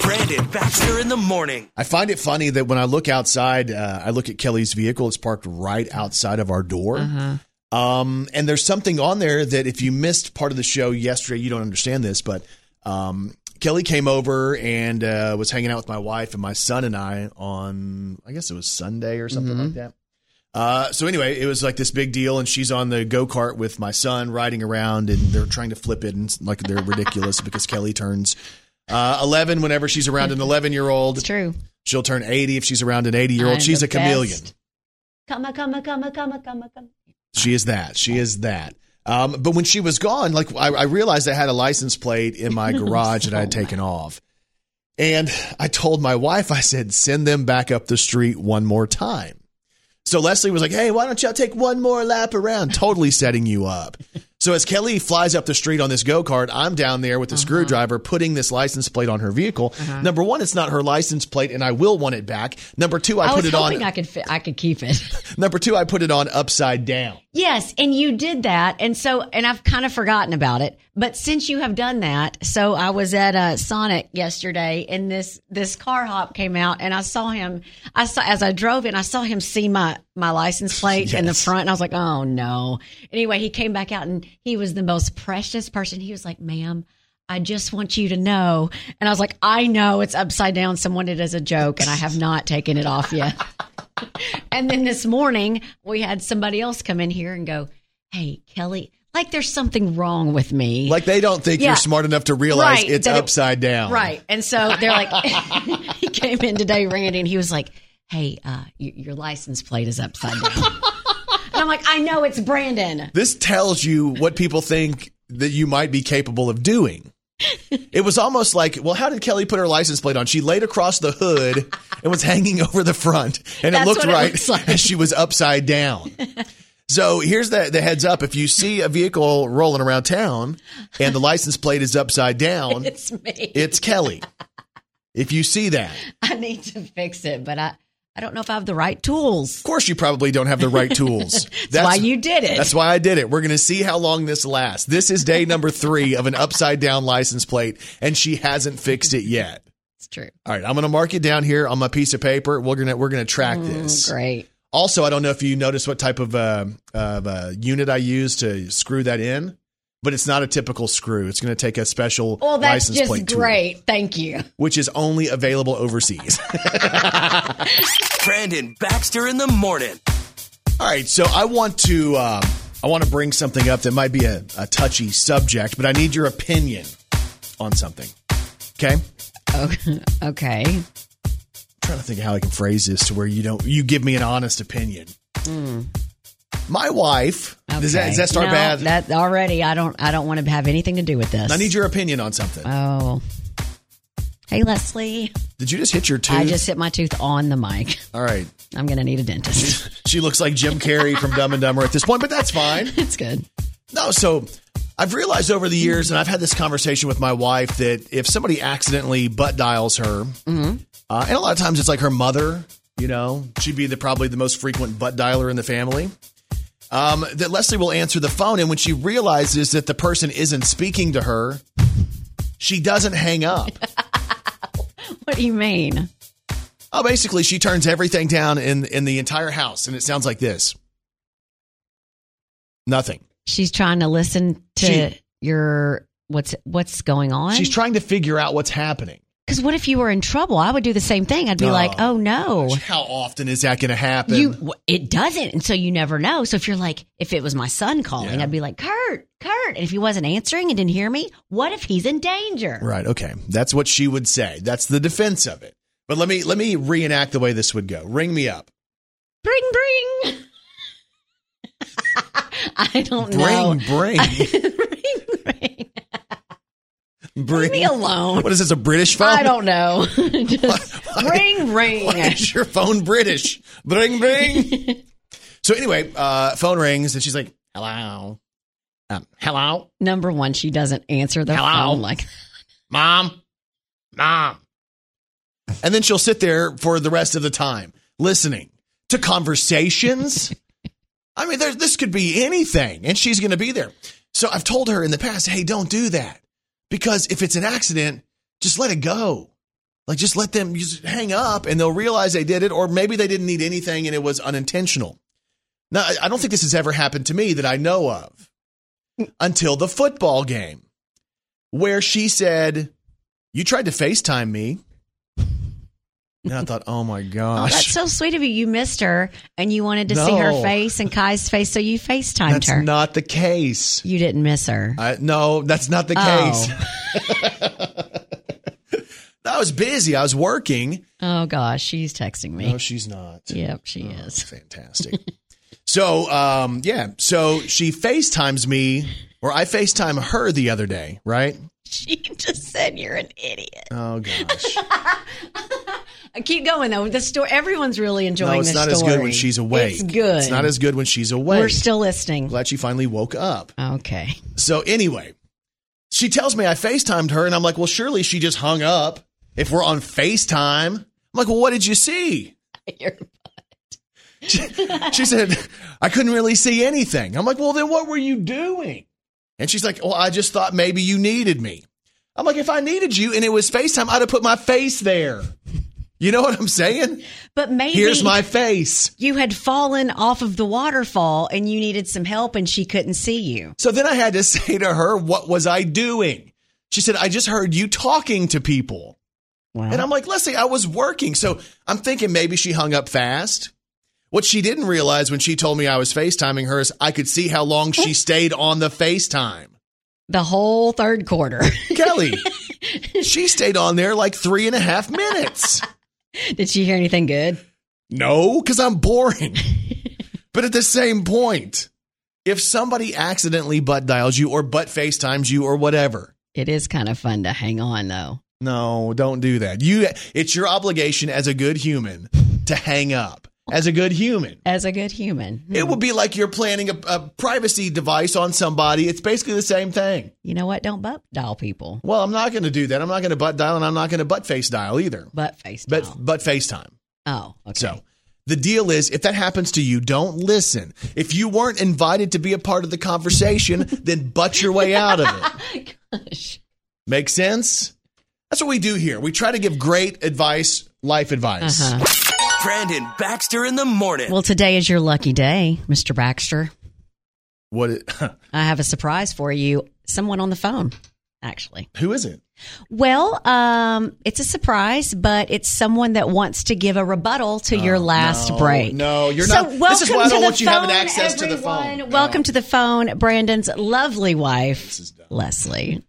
Brandon Baxter in the morning. I find it funny that when I look outside, uh, I look at Kelly's vehicle. It's parked right outside of our door. Uh-huh. Um, and there's something on there that if you missed part of the show yesterday, you don't understand this. But um, Kelly came over and uh, was hanging out with my wife and my son and I on, I guess it was Sunday or something mm-hmm. like that. Uh, so anyway, it was like this big deal, and she's on the go-kart with my son riding around, and they're trying to flip it, and like they're ridiculous because Kelly turns uh, eleven whenever she's around an eleven-year-old. It's true. She'll turn eighty if she's around an eighty-year-old. I'm she's a chameleon. Come, come, come, come, come, come. She is that. She is that. Um, but when she was gone, like I, I realized I had a license plate in my garage so that I had taken off. And I told my wife, I said, send them back up the street one more time. So Leslie was like, hey, why don't y'all take one more lap around? Totally setting you up. So as Kelly flies up the street on this go-kart, I'm down there with the uh-huh. screwdriver putting this license plate on her vehicle. Uh-huh. Number one, it's not her license plate, and I will want it back. Number two, I, I put it on. I was hoping I could, fi- I could keep it. Number two, I put it on upside down. Yes, and you did that. And so, and I've kind of forgotten about it. But since you have done that, so I was at uh, Sonic yesterday, and this, this car hop came out, and I saw him. I saw as I drove in, I saw him see my, my license plate yes. in the front, and I was like, oh, no. Anyway, he came back out, and he was the most precious person. He was like, ma'am, I just want you to know. And I was like, I know it's upside down. Someone did it as a joke, and I have not taken it off yet. And then this morning, we had somebody else come in here and go, hey, Kelly, like there's something wrong with me. Like they don't think yeah. you're smart enough to realize right, it's upside it, down. Right. And so they're like, he came in today, Randy, and he was like, hey, uh, y- your license plate is upside down. And I'm like, I know it's Brandon. This tells you what people think that you might be capable of doing. It was almost like, well, how did Kelly put her license plate on? She laid across the hood and was hanging over the front, and That's it looked right it like. as she was upside down. So here's the, the heads up. If you see a vehicle rolling around town and the license plate is upside down, it's me. It's Kelly. If you see that. I need to fix it, but I, I don't know if I have the right tools. Of course you probably don't have the right tools. That's, that's why you did it. That's why I did it. We're going to see how long this lasts. This is day number three of an upside down license plate, and she hasn't fixed it yet. It's true. All right. I'm going to mark it down here on my piece of paper. We're going to, we're going to track mm, this. Great. Also, I don't know if you noticed what type of uh, of uh, unit I used to screw that in, but it's not a typical screw. It's going to take a special well, that's license plate just great. Tool, thank you. Which is only available overseas. Brandon Baxter in the morning. All right, so I want to uh, I want to bring something up that might be a, a touchy subject, but I need your opinion on something. Okay. Okay. I'm trying to think how I can phrase this to where you don't you give me an honest opinion. Mm. My wife okay. does, that, does that start no, bad? That already I don't I don't want to have anything to do with this. I need your opinion on something. Oh, hey Leslie, did you just hit your tooth? I just hit my tooth on the mic. All right, I'm gonna need a dentist. She looks like Jim Carrey from Dumb and Dumber at this point, but that's fine. It's good. No, so I've realized over the years, and I've had this conversation with my wife, that if somebody accidentally butt dials her, mm-hmm. uh, and a lot of times it's like her mother, you know, she'd be the probably the most frequent butt dialer in the family, um, that Leslie will answer the phone. And when she realizes that the person isn't speaking to her, she doesn't hang up. What do you mean? Oh, basically, she turns everything down in, in the entire house, and it sounds like this. Nothing. She's trying to listen to she, your what's what's going on. She's trying to figure out what's happening. Because what if you were in trouble? I would do the same thing. I'd be oh, like, oh, no. Gosh, how often is that going to happen? You, it doesn't. And so you never know. So if you're like, if it was my son calling, yeah. I'd be like, Kurt, Kurt. And if he wasn't answering and didn't hear me, what if he's in danger? Right. Okay. That's what she would say. That's the defense of it. But let me let me reenact the way this would go. Ring me up. Bring, bring. I don't bring, know. Bring, bring. Bring, bring. Bring me alone. What is this, a British phone? I don't know. Just why, ring, ring. Why is your phone British? Bring, bring. So anyway, uh, phone rings and she's like, hello. Um, hello? Number one, she doesn't answer the hello? phone. Like, Mom, Mom. And then she'll sit there for the rest of the time, listening to conversations. I mean, this could be anything, and she's going to be there. So I've told her in the past, hey, don't do that, because if it's an accident, just let it go. Like, just let them just hang up, and they'll realize they did it, or maybe they didn't need anything, and it was unintentional. Now, I don't think this has ever happened to me that I know of until the football game, where she said, you tried to FaceTime me. And I thought, oh, my gosh. Oh, that's so sweet of you. You missed her, and you wanted to no. see her face and Kai's face, so you FaceTimed that's her. That's not the case. You didn't miss her. I, no, that's not the oh. case. I was busy. I was working. Oh, gosh. She's texting me. No, she's not. Yep, she oh, is. Fantastic. so, um, yeah. So she FaceTimes me, or I FaceTime her the other day, right? She just said, you're an idiot. Oh, gosh. I keep going, though. The story, everyone's really enjoying this story. No, it's not story. as good when she's awake. It's good. It's not as good when she's awake. We're still listening. Glad she finally woke up. Okay. So anyway, she tells me I FaceTimed her, and I'm like, well, surely she just hung up if we're on FaceTime. I'm like, well, what did you see? Your butt. She, she said, I couldn't really see anything. I'm like, well, then what were you doing? And she's like, well, I just thought maybe you needed me. I'm like, if I needed you and it was FaceTime, I'd have put my face there. You know what I'm saying? But maybe here's my face. You had fallen off of the waterfall and you needed some help and she couldn't see you. So then I had to say to her, what was I doing? She said, I just heard you talking to people. Wow. And I'm like, Leslie, I was working. So I'm thinking maybe she hung up fast. What she didn't realize when she told me I was FaceTiming her is I could see how long she stayed on the FaceTime. The whole third quarter. Kelly, she stayed on there like three and a half minutes. Did she hear anything good? No, because I'm boring. But at the same point, if somebody accidentally butt dials you or butt FaceTimes you or whatever. It is kind of fun to hang on, though. No, don't do that. You, it's your obligation as a good human to hang up. As a good human. As a good human. It would be like you're planning a, a privacy device on somebody. It's basically the same thing. You know what? Don't butt dial people. Well, I'm not going to do that. I'm not going to butt dial and I'm not going to butt face dial either. Butt face dial. But, but FaceTime. Oh, okay. So the deal is if that happens to you, don't listen. If you weren't invited to be a part of the conversation, then butt your way out of it. Gosh. Make sense? That's what we do here. We try to give great advice, life advice. Uh-huh. Brandon Baxter in the morning. Well, today is your lucky day, Mister Baxter. What? It, I have a surprise for you. Someone on the phone, actually. Who is it? Well, um, it's a surprise, but it's someone that wants to give a rebuttal to oh, your last no, break. No, you're so not. This is why I don't want you having access everyone. to the phone. No. Welcome to the phone, Brandon's lovely wife, Leslie.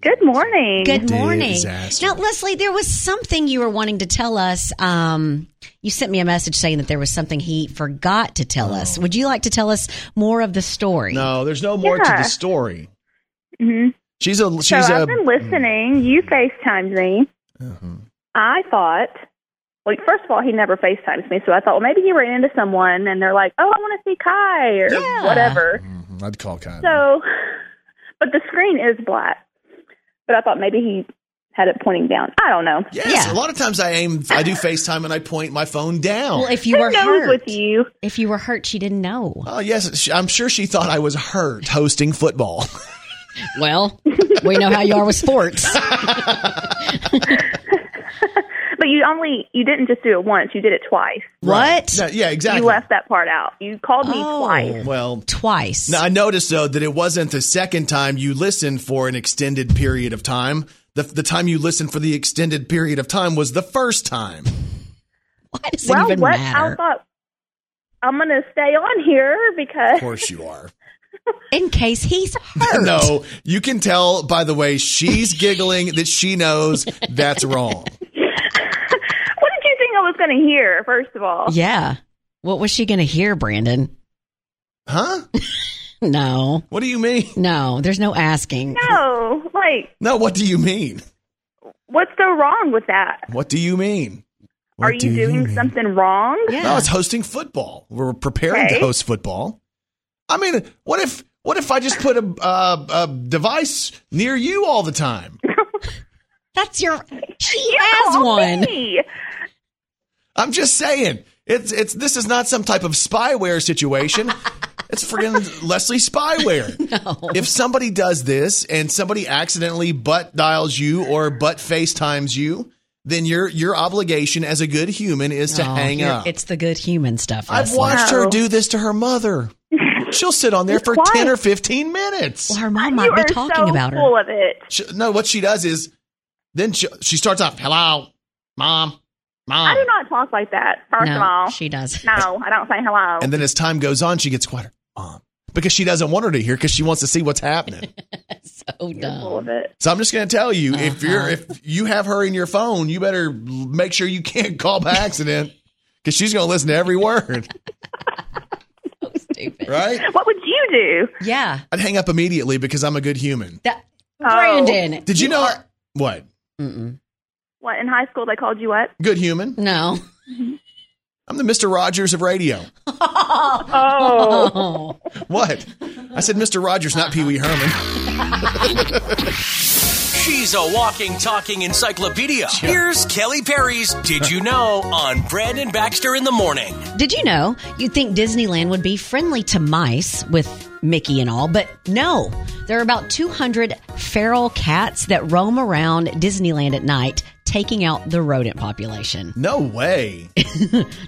Good morning. Good morning. Disaster. Now, Leslie, there was something you were wanting to tell us. Um, you sent me a message saying that there was something he forgot to tell oh. us. Would you like to tell us more of the story? No, there's no more yeah. to the story. Mm-hmm. She's a. She's so I've a, been listening. You FaceTimed me. Uh-huh. I thought, well, first of all, he never FaceTimes me, so I thought, well, maybe he ran into someone, and they're like, oh, I want to see Kai or yeah. whatever. Mm-hmm. I'd call Kai. So... But the screen is black. But I thought maybe he had it pointing down. I don't know. Yes, yeah. A lot of times I aim, I do FaceTime and I point my phone down. Well, if you who were hurt. With you? If you were hurt, she didn't know. Oh, yes. I'm sure she thought I was hurt hosting football. Well, we know how you are with sports. But you only, you didn't just do it once. You did it twice. What? No, yeah, exactly. You left that part out. You called me oh, twice. Well, twice. Now, I noticed, though, that it wasn't the second time you listened for an extended period of time. The, the time you listened for the extended period of time was the first time. Why does well, it even what, matter? I thought, I'm going to stay on here because... Of course you are. In case he's hurt. No, you can tell by the way she's giggling that she knows that's wrong. Going to hear, first of all. Yeah. What was she going to hear, Brandon? Huh? No. What do you mean? No, there's no asking. No, like. No, what do you mean? What's so wrong with that? What do you mean? What Are you do doing you mean? Something wrong? Yeah. No, it's hosting football. We're preparing okay. to host football. I mean, what if what if I just put a, uh, a device near you all the time? That's your. She you has one. Me. I'm just saying, it's it's. This is not some type of spyware situation. It's friggin' Leslie Spyware. No. If somebody does this and somebody accidentally butt dials you or butt FaceTimes you, then your your obligation as a good human is to oh, hang up. It's the good human stuff. Leslie. I've watched wow. her do this to her mother. She'll sit on there for Why? ten or fifteen minutes. Well, her mom might you be talking so about her. Full of it. She, no, what she does is then she, she starts off, "Hello, Mom." Mom. I do not talk like that, first no, of all. She does. No, I don't say hello. And then as time goes on, she gets quieter. Mom. Because she doesn't want her to hear because she wants to see what's happening. So dumb. Full of it. So I'm just going to tell you, uh-huh. if you're if you have her in your phone, you better make sure you can't call by accident because she's going to listen to every word. So stupid. Right? What would you do? Yeah. I'd hang up immediately because I'm a good human. That, Brandon. Oh. Did you, you know are- what? Mm-mm. What, in high school they called you what? Good human. No. I'm the Mister Rogers of radio. Oh. What? I said Mister Rogers, not Pee Wee Herman. She's a walking, talking encyclopedia. Sure. Here's Kelly Perry's Did You Know on Brandon Baxter in the Morning. Did you know you'd think Disneyland would be friendly to mice with Mickey and all, but no. There are about two hundred feral cats that roam around Disneyland at night, taking out the rodent population. No way.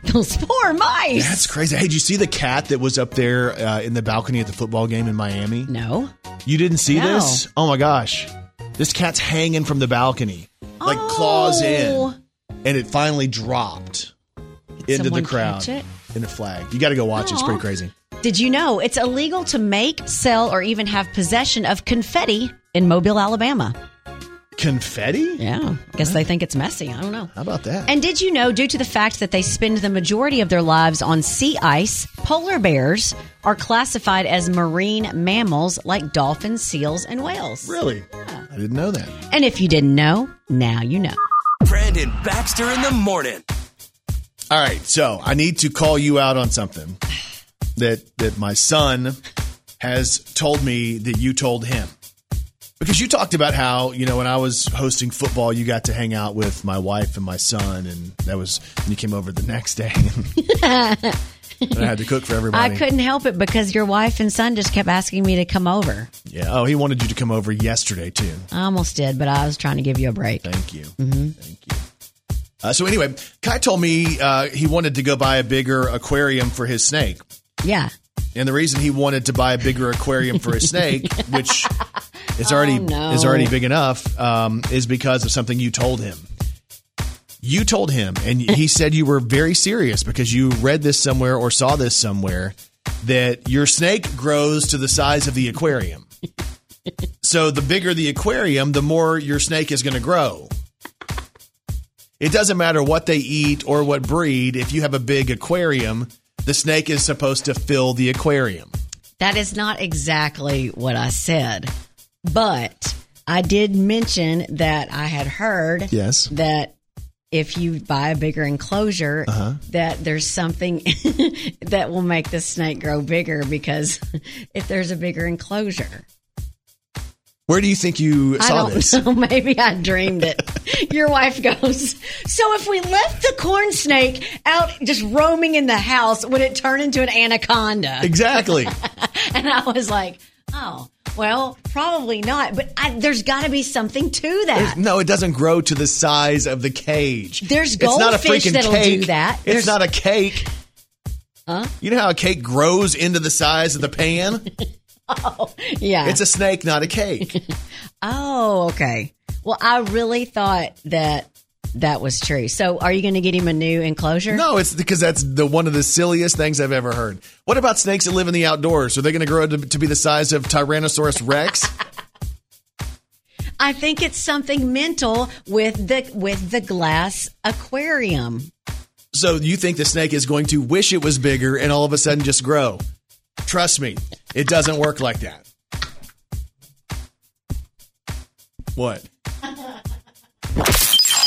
Those poor mice. That's crazy. Hey, did you see the cat that was up there uh, in the balcony at the football game in Miami? No. You didn't see no. this? Oh, my gosh. This cat's hanging from the balcony, like oh. claws in, and it finally dropped did into the crowd in the flag. You got to go watch Aww. It. It's pretty crazy. Did you know it's illegal to make, sell, or even have possession of confetti in Mobile, Alabama? Confetti? Yeah. I guess they think it's messy. I don't know. How about that? And did you know, due to the fact that they spend the majority of their lives on sea ice, polar bears are classified as marine mammals like dolphins, seals, and whales? Really? Yeah. I didn't know that. And if you didn't know, now you know. Brandon Baxter in the Morning. All right. So I need to call you out on something. That that my son has told me that you told him. Because you talked about how, you know, when I was hosting football, you got to hang out with my wife and my son. And that was when you came over the next day. And I had to cook for everybody. I couldn't help it because your wife and son just kept asking me to come over. Yeah. Oh, he wanted you to come over yesterday, too. I almost did, but I was trying to give you a break. Thank you. Mm-hmm. Thank you. Uh, so anyway, Kai told me uh, he wanted to go buy a bigger aquarium for his snake. Yeah. And the reason he wanted to buy a bigger aquarium for his snake, which is already oh, no. is already big enough, um, is because of something you told him. You told him, and he said you were very serious because you read this somewhere or saw this somewhere, that your snake grows to the size of the aquarium. So the bigger the aquarium, the more your snake is going to grow. It doesn't matter what they eat or what breed. If you have a big aquarium, the snake is supposed to fill the aquarium. That is not exactly what I said, but I did mention that I had heard yes. that if you buy a bigger enclosure, uh-huh. that there's something that will make the snake grow bigger because if there's a bigger enclosure. Where do you think you saw I don't this? Know. Maybe I dreamed it. Your wife goes, so if we left the corn snake out just roaming in the house, would it turn into an anaconda? Exactly. And I was like, oh, well, probably not. But I, there's got to be something to that. There's, no, it doesn't grow to the size of the cage. There's goldfish that'll cake. do that. There's, it's not a cake. Huh? You know how a cake grows into the size of the pan? Oh, yeah. It's a snake, not a cake. Oh, okay. Well, I really thought that that was true. So are you going to get him a new enclosure? No, it's because that's the one of the silliest things I've ever heard. What about snakes that live in the outdoors? Are they going to grow to, to be the size of Tyrannosaurus Rex? I think it's something mental with the with the glass aquarium. So you think the snake is going to wish it was bigger and all of a sudden just grow? Trust me, it doesn't work like that. What?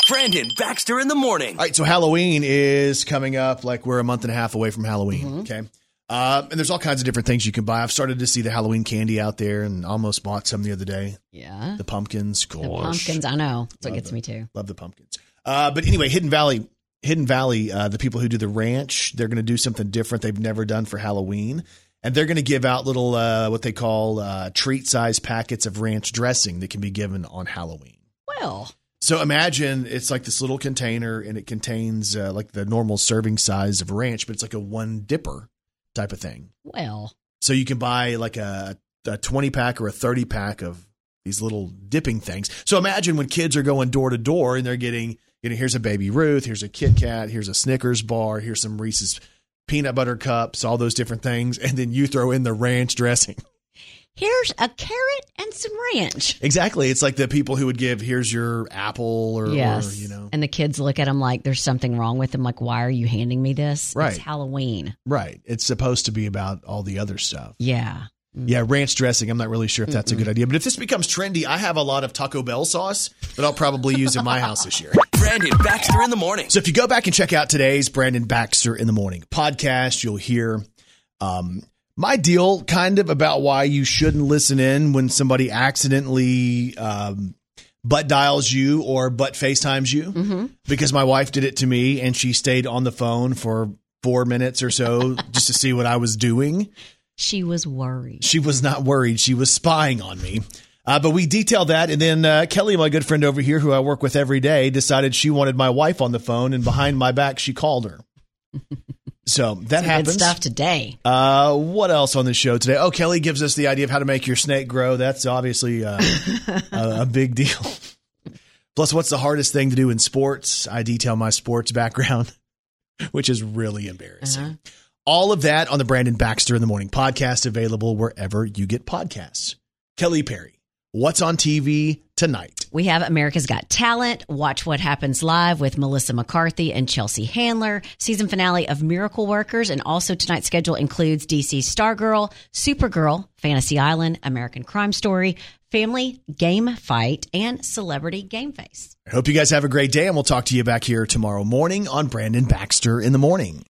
Brandon Baxter in the morning. All right, so Halloween is coming up. Like, we're a month and a half away from Halloween, mm-hmm. okay? Um, and there's all kinds of different things you can buy. I've started to see the Halloween candy out there and almost bought some the other day. Yeah. The pumpkins, gosh. The pumpkins, I know. That's what gets me too. Love the pumpkins. Uh, but anyway, Hidden Valley... Hidden Valley, uh, the people who do the ranch, they're going to do something different they've never done for Halloween. And they're going to give out little uh, what they call uh, treat-sized packets of ranch dressing that can be given on Halloween. Well. So imagine it's like this little container, and it contains uh, like the normal serving size of ranch, but it's like a one dipper type of thing. Well. So you can buy like a, a twenty-pack or a thirty-pack of these little dipping things. So imagine when kids are going door-to-door and they're getting... You know, here's a Baby Ruth, here's a Kit Kat, here's a Snickers bar, here's some Reese's peanut butter cups, all those different things. And then you throw in the ranch dressing. Here's a carrot and some ranch. Exactly. It's like the people who would give, here's your apple or, yes. or you know. And the kids look at them like there's something wrong with them. Like, why are you handing me this? Right. It's Halloween. Right. It's supposed to be about all the other stuff. Yeah. Yeah, ranch dressing. I'm not really sure if that's Mm-mm. a good idea. But if this becomes trendy, I have a lot of Taco Bell sauce that I'll probably use in my house this year. Brandon Baxter in the morning. So if you go back and check out today's Brandon Baxter in the morning podcast, you'll hear um, my deal kind of about why you shouldn't listen in when somebody accidentally um, butt dials you or butt FaceTimes you. Mm-hmm. Because my wife did it to me, and she stayed on the phone for four minutes or so just to see what I was doing. She was worried. She was not worried. She was spying on me. Uh, but we detail that. And then uh, Kelly, my good friend over here, who I work with every day, decided she wanted my wife on the phone. And behind my back, she called her. So that happens. Good stuff today. Uh, what else on the show today? Oh, Kelly gives us the idea of how to make your snake grow. That's obviously uh, a, a big deal. Plus, what's the hardest thing to do in sports? I detail my sports background, which is really embarrassing. Uh-huh. All of that on the Brandon Baxter in the Morning podcast, available wherever you get podcasts. Kelly Perry, what's on T V tonight? We have America's Got Talent. Watch What Happens Live with Melissa McCarthy and Chelsea Handler. Season finale of Miracle Workers. And also tonight's schedule includes D C Stargirl, Supergirl, Fantasy Island, American Crime Story, Family Game Fight, and Celebrity Game Face. I hope you guys have a great day, and we'll talk to you back here tomorrow morning on Brandon Baxter in the Morning.